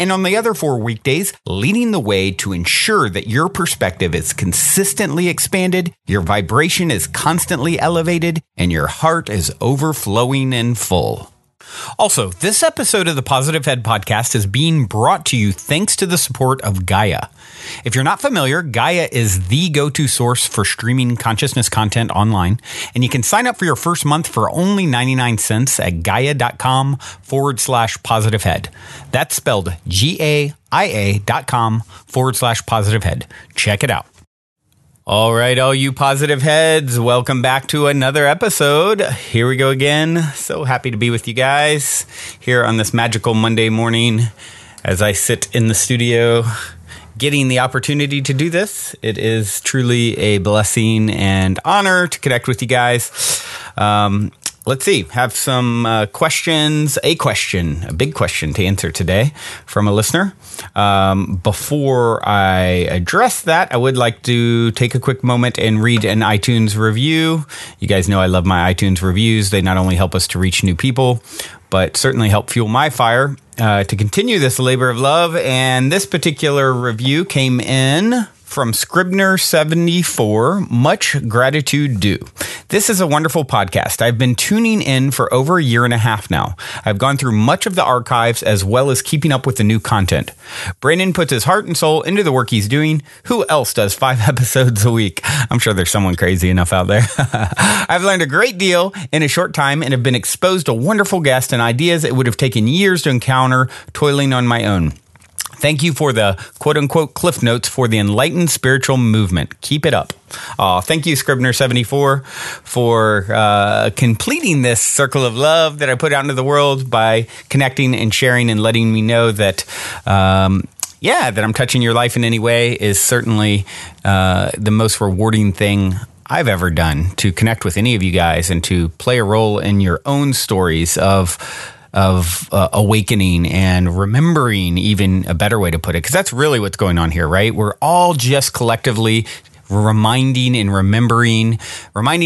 and on the other 4 weekdays, leading the way to ensure that your perspective is consistently expanded, your vibration is constantly elevated, and your heart is overflowing and full. Also, this episode of the Positive Head Podcast is being brought to you thanks to the support of Gaia. If you're not familiar, Gaia is the go-to source for streaming consciousness content online, and you can sign up for your first month for only 99 cents at gaia.com/positivehead. That's spelled GAIA.com/positivehead. Check it out. All right, all you positive heads, welcome back to another episode. Here we go again. So happy to be with you guys here on this magical Monday morning as I sit in the studio getting the opportunity to do this. It is truly a blessing and honor to connect with you guys. Let's see, have some questions, a big question to answer today from a listener. Before I address that, I would like to take a quick moment and read an iTunes review. You guys know I love my iTunes reviews. They not only help us to reach new people, but certainly help fuel my fire to continue this labor of love. And this particular review came in from Scribner74, much gratitude due. This is a wonderful podcast. I've been tuning in for over 1.5 years now. I've gone through much of the archives as well as keeping up with the new content. Brandon puts his heart and soul into the work he's doing. Who else does 5 episodes a week? I'm sure there's someone crazy enough out there. I've learned a great deal in a short time and have been exposed to wonderful guests and ideas it would have taken years to encounter toiling on my own. Thank you for the quote-unquote cliff notes for the enlightened spiritual movement. Keep it up. Oh, thank you, Scribner74, for completing this circle of love that I put out into the world by connecting and sharing and letting me know that, that I'm touching your life in any way is certainly the most rewarding thing I've ever done, to connect with any of you guys and to play a role in your own stories of awakening and remembering, even a better way to put it, because that's really what's going on here, right? We're all just collectively reminding and reminding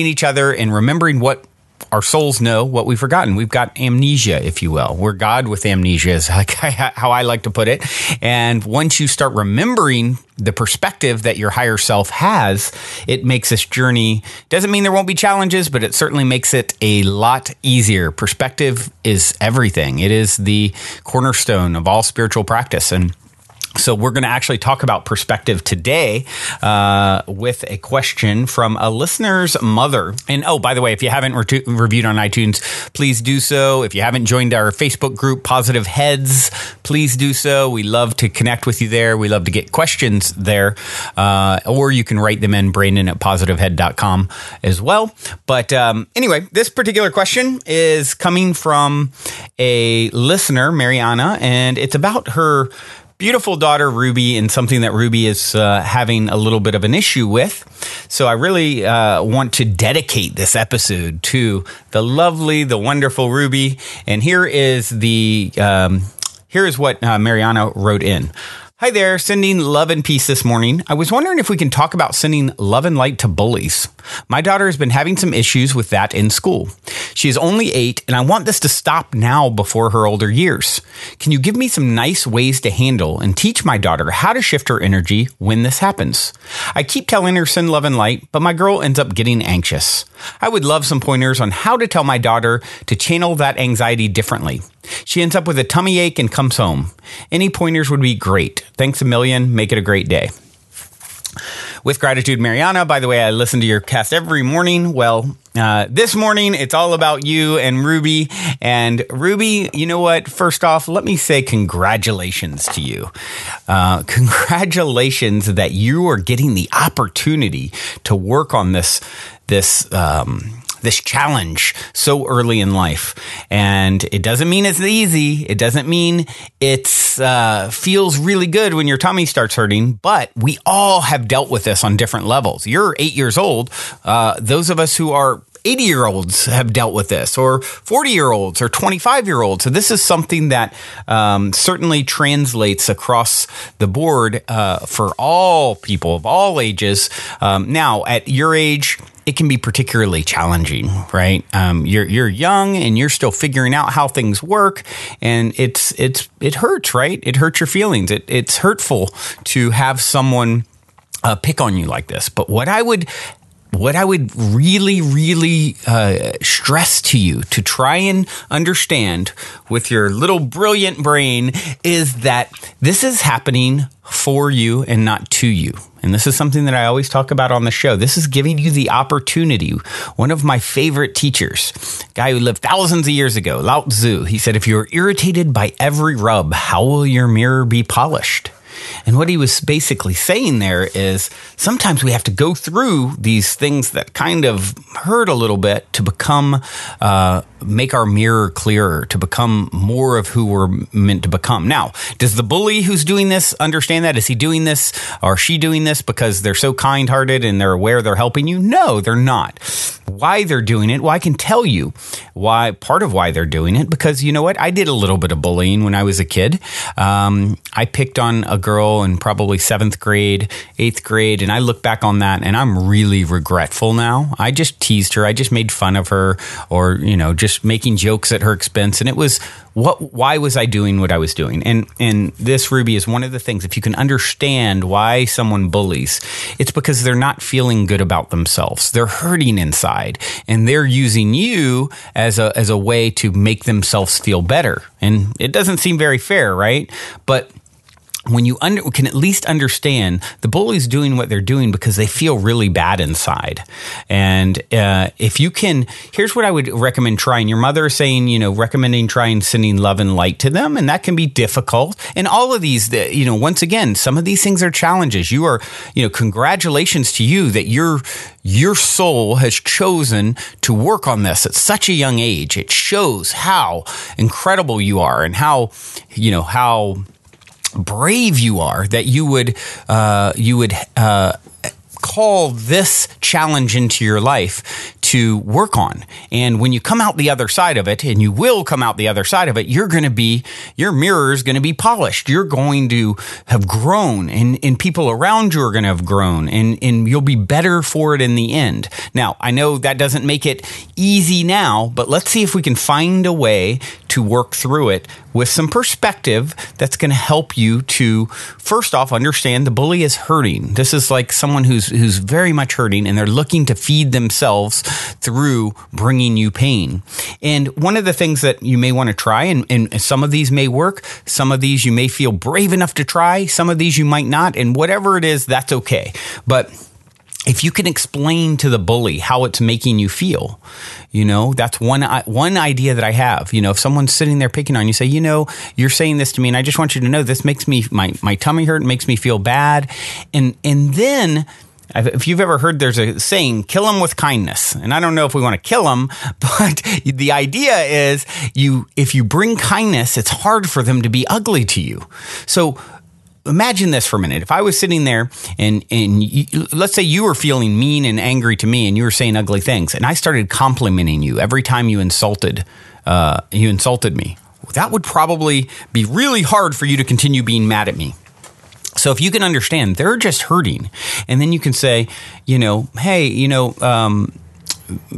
each other and remembering what our souls know, what we've forgotten. We've got amnesia, if you will. We're God with amnesia is how I like to put it. And once you start remembering the perspective that your higher self has, it makes this journey. Doesn't mean there won't be challenges, but it certainly makes it a lot easier. Perspective is everything. It is the cornerstone of all spiritual practice. And so we're going to actually talk about perspective today with a question from a listener's mother. And oh, by the way, if you haven't reviewed on iTunes, please do so. If you haven't joined our Facebook group, Positive Heads, please do so. We love to connect with you there. We love to get questions there. Or you can write them in, Brandon@positivehead.com as well. But anyway, this particular question is coming from a listener, Mariana, and it's about her beautiful daughter, Ruby, and something that Ruby is having a little bit of an issue with. So I really want to dedicate this episode to the lovely, the wonderful Ruby. And here is what Mariana wrote in. Hi there, sending love and peace this morning. I was wondering if we can talk about sending love and light to bullies. My daughter has been having some issues with that in school. She is only 8, and I want this to stop now before her older years. Can you give me some nice ways to handle and teach my daughter how to shift her energy when this happens? I keep telling her send love and light, but my girl ends up getting anxious. I would love some pointers on how to tell my daughter to channel that anxiety differently. She ends up with a tummy ache and comes home. Any pointers would be great. Thanks a million. Make it a great day. With gratitude, Mariana. By the way, I listen to your cast every morning. Well, This morning, it's all about you and Ruby. And Ruby, you know what? First off, let me say congratulations to you. Congratulations that you are getting the opportunity to work on this challenge so early in life. And it doesn't mean it's easy. It doesn't mean it's feels really good when your tummy starts hurting, but we all have dealt with this on different levels. You're 8 years old. Those of us who are 80-year-olds have dealt with this, or 40-year-olds or 25-year-olds. So this is something that certainly translates across the board for all people of all ages. Now, at your age, it can be particularly challenging, right? You're young and you're still figuring out how things work, and it hurts, right? It hurts your feelings. It's hurtful to have someone pick on you like this. But what I would really, really stress to you to try and understand with your little brilliant brain is that this is happening for you and not to you. And this is something that I always talk about on the show. This is giving you the opportunity. One of my favorite teachers, a guy who lived thousands of years ago, Lao Tzu, he said, if you're irritated by every rub, how will your mirror be polished? And what he was basically saying there is sometimes we have to go through these things that kind of hurt a little bit to become, make our mirror clearer, to become more of who we're meant to become. Now, does the bully who's doing this understand that? Is he doing this or she doing this because they're so kind-hearted and they're aware they're helping you? No, they're not. Why they're doing it, well, I can tell you why. Part of why they're doing it, because you know what? I did a little bit of bullying when I was a kid. I picked on a girl in probably 7th grade, 8th grade, and I look back on that and I'm really regretful now. I just teased her. I just made fun of her, or, you know, just making jokes at her expense. And it was, why was I doing what I was doing? And this, Ruby, is one of the things, if you can understand why someone bullies, it's because they're not feeling good about themselves. They're hurting inside and they're using you as a way to make themselves feel better. And it doesn't seem very fair, right? But when you can at least understand the bully's doing what they're doing because they feel really bad inside. And if you can, here's what I would recommend trying. Your mother is saying, you know, recommending trying sending love and light to them, and that can be difficult. And all of these, you know, once again, some of these things are challenges. You are, you know, congratulations to you that your soul has chosen to work on this at such a young age. It shows how incredible you are and how, you know, how brave you are that you would call this challenge into your life to work on. And when you come out the other side of it, and you will come out the other side of it, your mirror is going to be polished. You're going to have grown, and people around you are going to have grown, and you'll be better for it in the end. Now, I know that doesn't make it easy now, but let's see if we can find a way to work through it with some perspective that's going to help you to, first off, understand the bully is hurting. This is like someone who's very much hurting, and they're looking to feed themselves through bringing you pain. And one of the things that you may want to try, and some of these may work, some of these you may feel brave enough to try, some of these you might not, and whatever it is, that's okay. But if you can explain to the bully how it's making you feel, you know, that's one idea that I have. You know, if someone's sitting there picking on you, say, you know, you're saying this to me, and I just want you to know this makes me, my tummy hurt, makes me feel bad. And then, if you've ever heard, there's a saying, kill them with kindness. And I don't know if we want to kill them, but the idea is if you bring kindness, it's hard for them to be ugly to you. So imagine this for a minute. If I was sitting there and let's say you were feeling mean and angry to me and you were saying ugly things, and I started complimenting you every time you insulted me, that would probably be really hard for you to continue being mad at me. So if you can understand, they're just hurting. And then you can say, you know, hey, you know,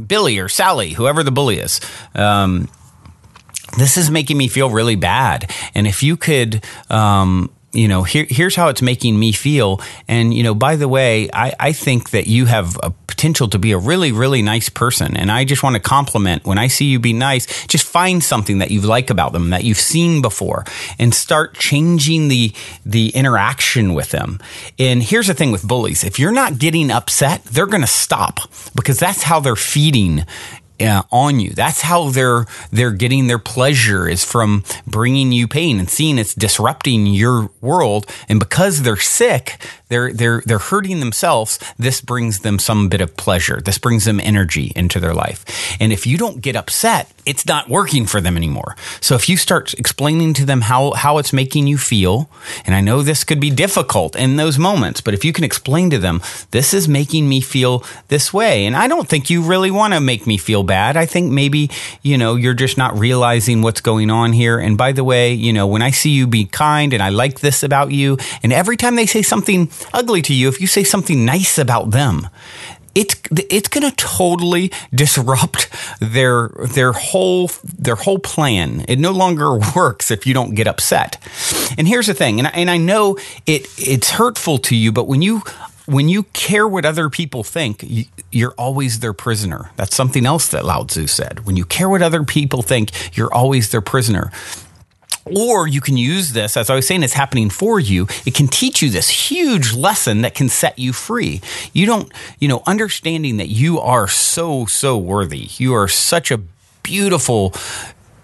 Billy or Sally, whoever the bully is, this is making me feel really bad. And if you could you know, here's how it's making me feel. And, you know, by the way, I think that you have a potential to be a really, really nice person. And I just want to compliment when I see you be nice, just find something that you like about them that you've seen before and start changing the interaction with them. And here's the thing with bullies. If you're not getting upset, they're going to stop because that's how they're feeding on you. That's how they're getting their pleasure, is from bringing you pain and seeing it's disrupting your world. And because they're sick, they're hurting themselves. This brings them some bit of pleasure. This brings them energy into their life. And if you don't get upset, it's not working for them anymore. So if you start explaining to them how it's making you feel, and I know this could be difficult in those moments, but if you can explain to them, this is making me feel this way, and I don't think you really want to make me feel bad. I think maybe, you know, you're just not realizing what's going on here. And by the way, you know, when I see you be kind and I like this about you, and every time they say something ugly to you, if you say something nice about them, it's going to totally disrupt their whole plan. It no longer works if you don't get upset. And here's the thing, and I know it's hurtful to you, but when you care what other people think, you're always their prisoner. That's something else that Lao Tzu said. When you care what other people think, you're always their prisoner. Or you can use this, as I was saying, it's happening for you. It can teach you this huge lesson that can set you free. You don't, you know, understanding that you are so, so worthy. You are such a beautiful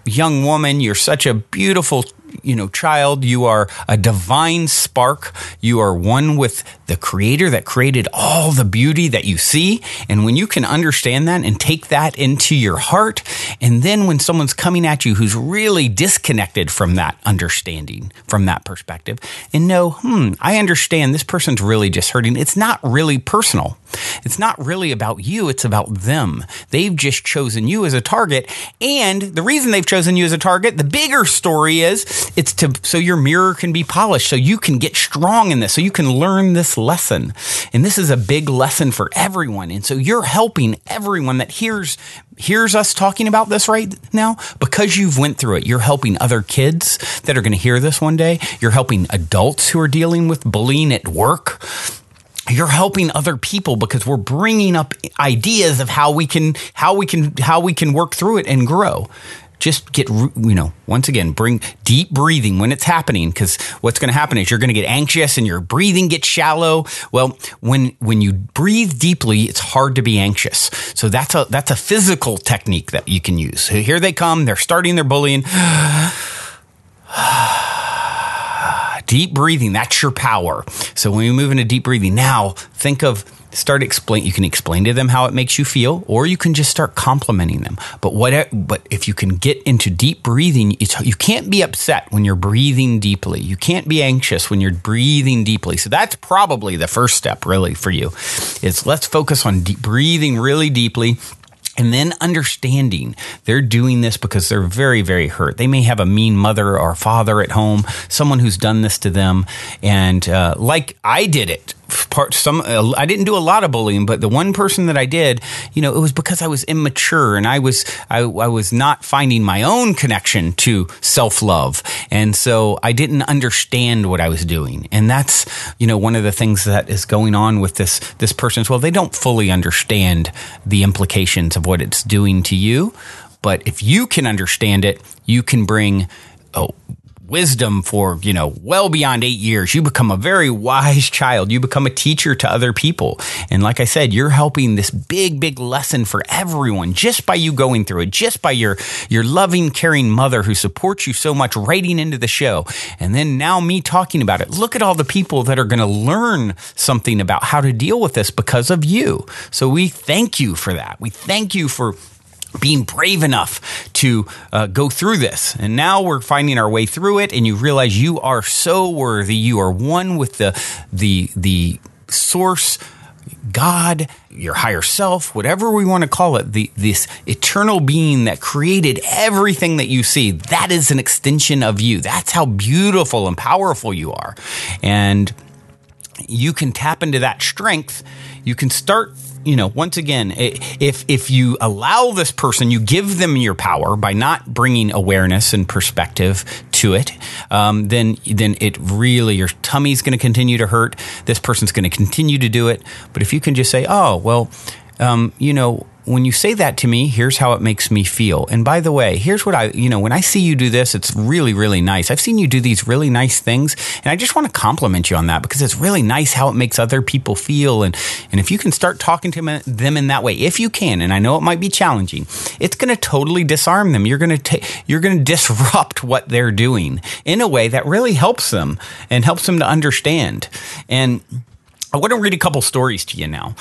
young woman. You're such a beautiful, you know, child. You are a divine spark. You are one with the creator that created all the beauty that you see. And when you can understand that and take that into your heart, and then when someone's coming at you who's really disconnected from that understanding, from that perspective, and know, I understand this person's really just hurting. It's not really personal. It's not really about you. It's about them. They've just chosen you as a target. And the reason they've chosen you as a target, the bigger story is, it's to so your mirror can be polished, so you can get strong in this, so you can learn this lesson. And this is a big lesson for everyone. And so you're helping everyone that hears us talking about this right now because you've went through it. You're helping other kids that are going to hear this one day. You're helping adults who are dealing with bullying at work. You're helping other people because we're bringing up ideas of how we can work through it and grow. Just get, you know, once again, bring deep breathing when it's happening, because what's going to happen is you're going to get anxious and your breathing gets shallow. Well, when you breathe deeply, it's hard to be anxious. So that's a physical technique that you can use. Here they come. They're starting their bullying. Deep breathing. That's your power. So when you move into deep breathing, now think of, you can explain to them how it makes you feel, or you can just start complimenting them. But if you can get into deep breathing, you can't be upset when you're breathing deeply. You can't be anxious when you're breathing deeply. So that's probably the first step really for you, is let's focus on breathing really deeply. And then understanding they're doing this because they're very, very hurt. They may have a mean mother or father at home, someone who's done this to them. And like I did it. I didn't do a lot of bullying, but the one person that I did, you know, it was because I was immature and I was not finding my own connection to self-love. And so I didn't understand what I was doing. And that's, you know, one of the things that is going on with this person as well. They don't fully understand the implications of what it's doing to you. But if you can understand it, you can bring wisdom for, you know, well beyond 8 years. You become a very wise child. You become a teacher to other people. And like I said, you're helping this big, big lesson for everyone just by you going through it, just by your loving, caring mother who supports you so much writing into the show. And then now me talking about it. Look at all the people that are going to learn something about how to deal with this because of you. So we thank you for that. We thank you for being brave enough to go through this. And now we're finding our way through it, and you realize you are so worthy. You are one with the source, God, your higher self, whatever we want to call it, this eternal being that created everything that you see. That is an extension of you. That's how beautiful and powerful you are. And you can tap into that strength. You can start, you know, once again, if you allow this person, you give them your power by not bringing awareness and perspective to it, then it really, your tummy's going to continue to hurt. This person's going to continue to do it. But if you can just say, oh, well, you know, when you say that to me, here's how it makes me feel. And by the way, here's what when I see you do this, it's really, really nice. I've seen you do these really nice things, and I just want to compliment you on that because it's really nice how it makes other people feel. And if you can start talking to them in that way, if you can, and I know it might be challenging, it's going to totally disarm them. You're going to disrupt what they're doing in a way that really helps them and helps them to understand. And I want to read a couple stories to you now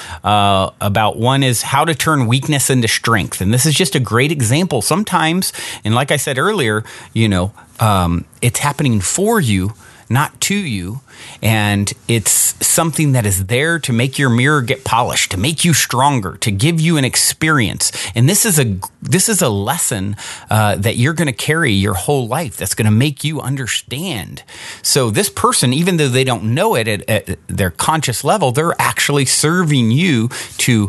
about one is how to turn weakness into strength. And this is just a great example. Sometimes, and like I said earlier, it's happening for you, not to you. And it's something that is there to make your mirror get polished, to make you stronger, to give you an experience. And this is a lesson that you're going to carry your whole life that's going to make you understand. So this person, even though they don't know it at their conscious level, they're actually serving you to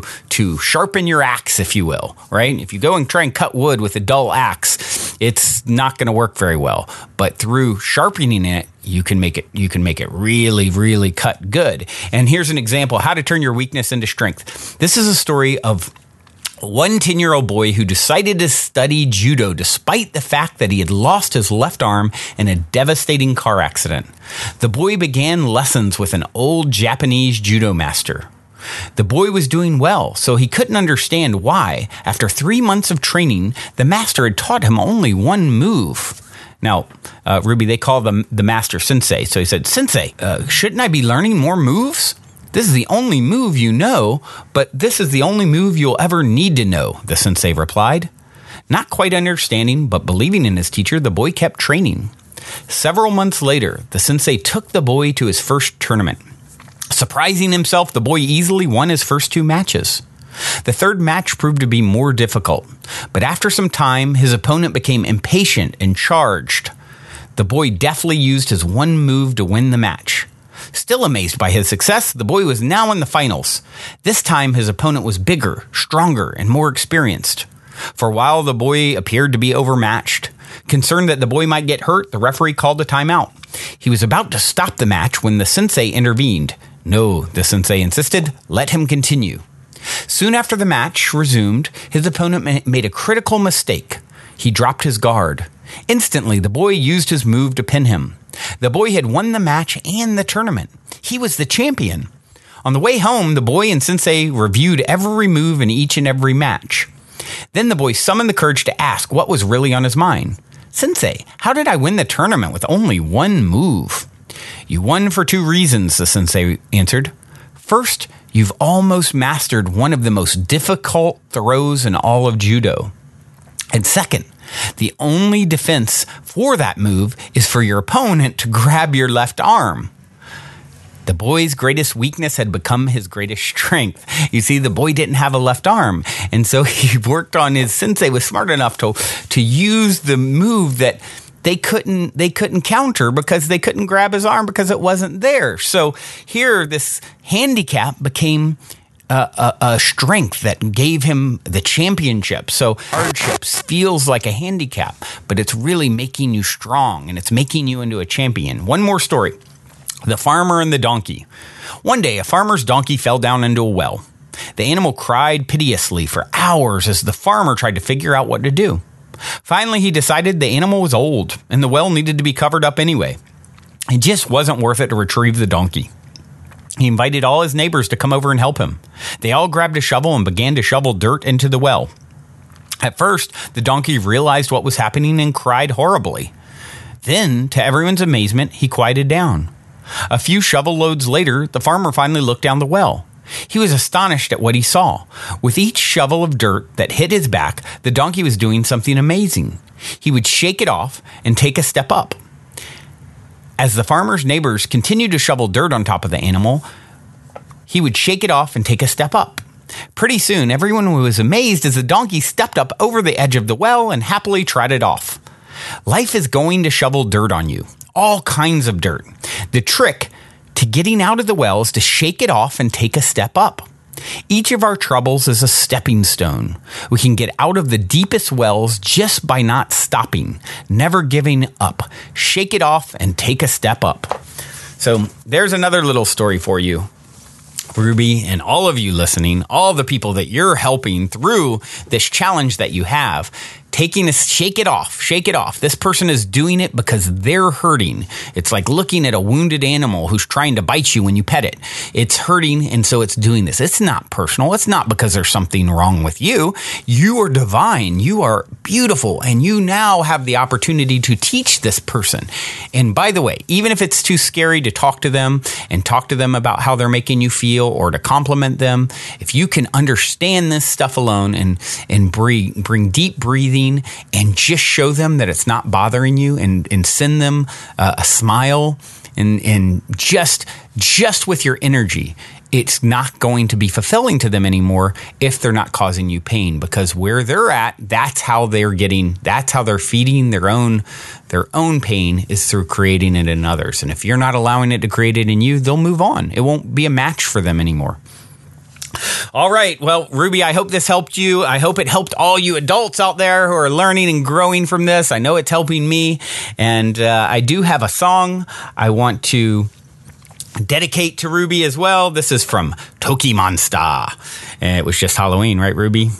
sharpen your axe, if you will, right? If you go and try and cut wood with a dull axe, it's not going to work very well. But through sharpening it, you can make it really, really cut good. And here's an example, how to turn your weakness into strength. This is a story of one 10-year-old boy who decided to study judo despite the fact that he had lost his left arm in a devastating car accident. The boy began lessons with an old Japanese judo master. The boy was doing well, so he couldn't understand why, after 3 months of training, the master had taught him only one move. Now, Ruby, they call the master sensei. So he said, "Sensei, shouldn't I be learning more moves? This is the only move you know, but this is the only move you'll ever need to know," the sensei replied. Not quite understanding, but believing in his teacher, the boy kept training. Several months later, the sensei took the boy to his first tournament. Surprising himself, the boy easily won his first 2 matches. The third match proved to be more difficult, but after some time, his opponent became impatient and charged. The boy deftly used his one move to win the match. Still amazed by his success, the boy was now in the finals. This time, his opponent was bigger, stronger, and more experienced. For a while, the boy appeared to be overmatched. Concerned that the boy might get hurt, the referee called a timeout. He was about to stop the match when the sensei intervened. "No," the sensei insisted, "let him continue." Soon after the match resumed, his opponent made a critical mistake. He dropped his guard. Instantly, the boy used his move to pin him. The boy had won the match and the tournament. He was the champion. On the way home, the boy and sensei reviewed every move in each and every match. Then the boy summoned the courage to ask what was really on his mind. "Sensei, how did I win the tournament with only one move?" "You won for 2 reasons," the sensei answered. "First, you've almost mastered one of the most difficult throws in all of judo. And second, the only defense for that move is for your opponent to grab your left arm." The boy's greatest weakness had become his greatest strength. You see, the boy didn't have a left arm. And so he worked on his sensei was smart enough to use the move that they couldn't counter because they couldn't grab his arm because it wasn't there. So here, this handicap became a strength that gave him the championship. So hardships feels like a handicap, but it's really making you strong and it's making you into a champion. One more story, the farmer and the donkey. One day, a farmer's donkey fell down into a well. The animal cried piteously for hours as the farmer tried to figure out what to do. Finally, he decided the animal was old and the well needed to be covered up anyway. It just wasn't worth it to retrieve the donkey. He invited all his neighbors to come over and help him. They all grabbed a shovel and began to shovel dirt into the well. At first, the donkey realized what was happening and cried horribly. Then, to everyone's amazement, he quieted down. A few shovel loads later, the farmer finally looked down the well. He was astonished at what he saw. With each shovel of dirt that hit his back, the donkey was doing something amazing. He would shake it off and take a step up. As the farmer's neighbors continued to shovel dirt on top of the animal, he would shake it off and take a step up. Pretty soon, everyone was amazed as the donkey stepped up over the edge of the well and happily trotted off. Life is going to shovel dirt on you, all kinds of dirt. The trick to getting out of the well is to shake it off and take a step up. Each of our troubles is a stepping stone. We can get out of the deepest wells just by not stopping, never giving up. Shake it off and take a step up. So there's another little story for you, Ruby, and all of you listening, all the people that you're helping through this challenge that you have. Shake it off, shake it off. This person is doing it because they're hurting. It's like looking at a wounded animal who's trying to bite you when you pet it. It's hurting, and so it's doing this. It's not personal. It's not because there's something wrong with you. You are divine. You are beautiful, and you now have the opportunity to teach this person. And by the way, even if it's too scary to talk to them and talk to them about how they're making you feel or to compliment them, if you can understand this stuff alone and bring deep breathing and just show them that it's not bothering you and send them a smile and just with your energy, it's not going to be fulfilling to them anymore if they're not causing you pain, because where they're at, that's how they're feeding their own pain is through creating it in others. And if you're not allowing it to create it in you, they'll move on. It won't be a match for them anymore. All right. Well, Ruby, I hope this helped you. I hope it helped all you adults out there who are learning and growing from this. I know it's helping me. And I do have a song I want to dedicate to Ruby as well. This is from Tokimonsta. And it was just Halloween, right, Ruby?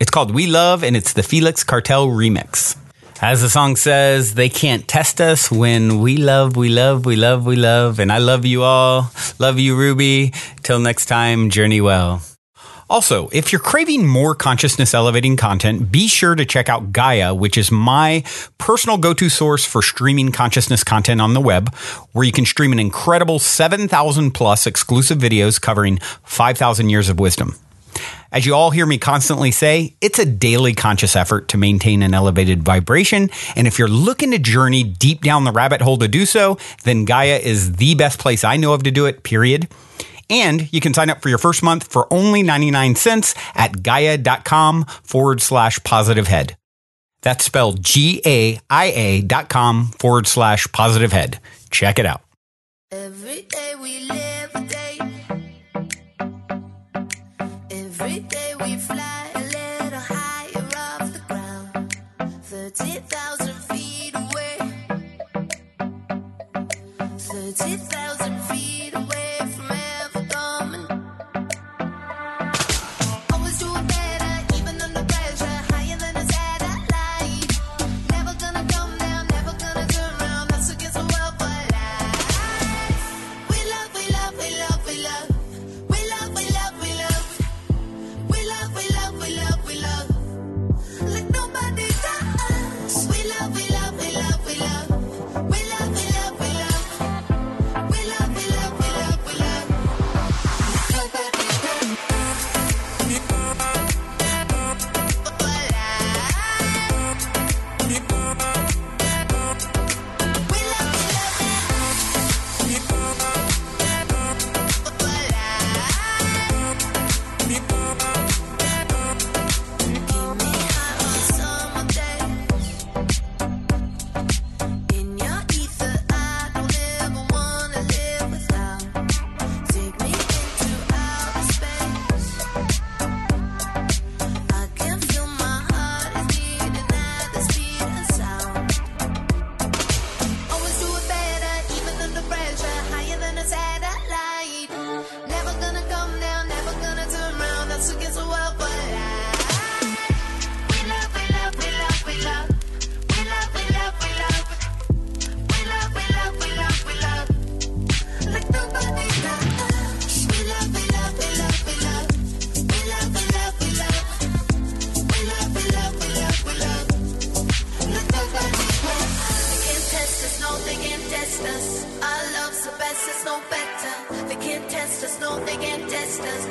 It's called We Love, and it's the Felix Cartel remix. As the song says, they can't test us when we love, we love, we love, we love. And I love you all. Love you, Ruby. Till next time, journey well. Also, if you're craving more consciousness elevating content, be sure to check out Gaia, which is my personal go-to source for streaming consciousness content on the web, where you can stream an incredible 7,000 plus exclusive videos covering 5,000 years of wisdom. As you all hear me constantly say, it's a daily conscious effort to maintain an elevated vibration. And if you're looking to journey deep down the rabbit hole to do so, then Gaia is the best place I know of to do it, period. And you can sign up for your first month for only 99 cents at gaia.com/positivehead. That's spelled GAIA.com/positivehead. Check it out. Every day we live a day. Every day we fly a little higher off the ground, 30,000 feet away, 30,000 feet away from ever coming. Always doing better, even under pressure, higher than a satellite. Never gonna come down, never gonna turn around, that's against the world for life. We love, we love, we love, we love.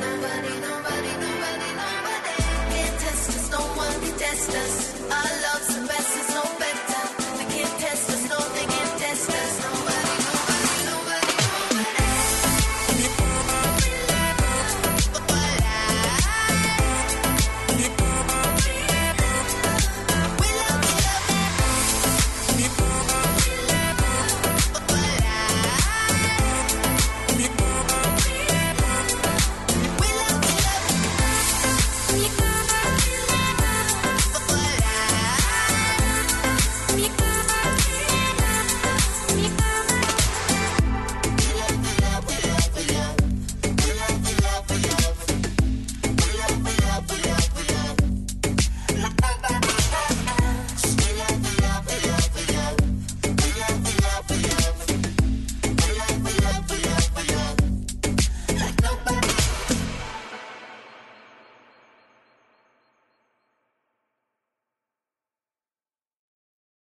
Nobody, nobody, nobody, nobody can't test us, no one can test us.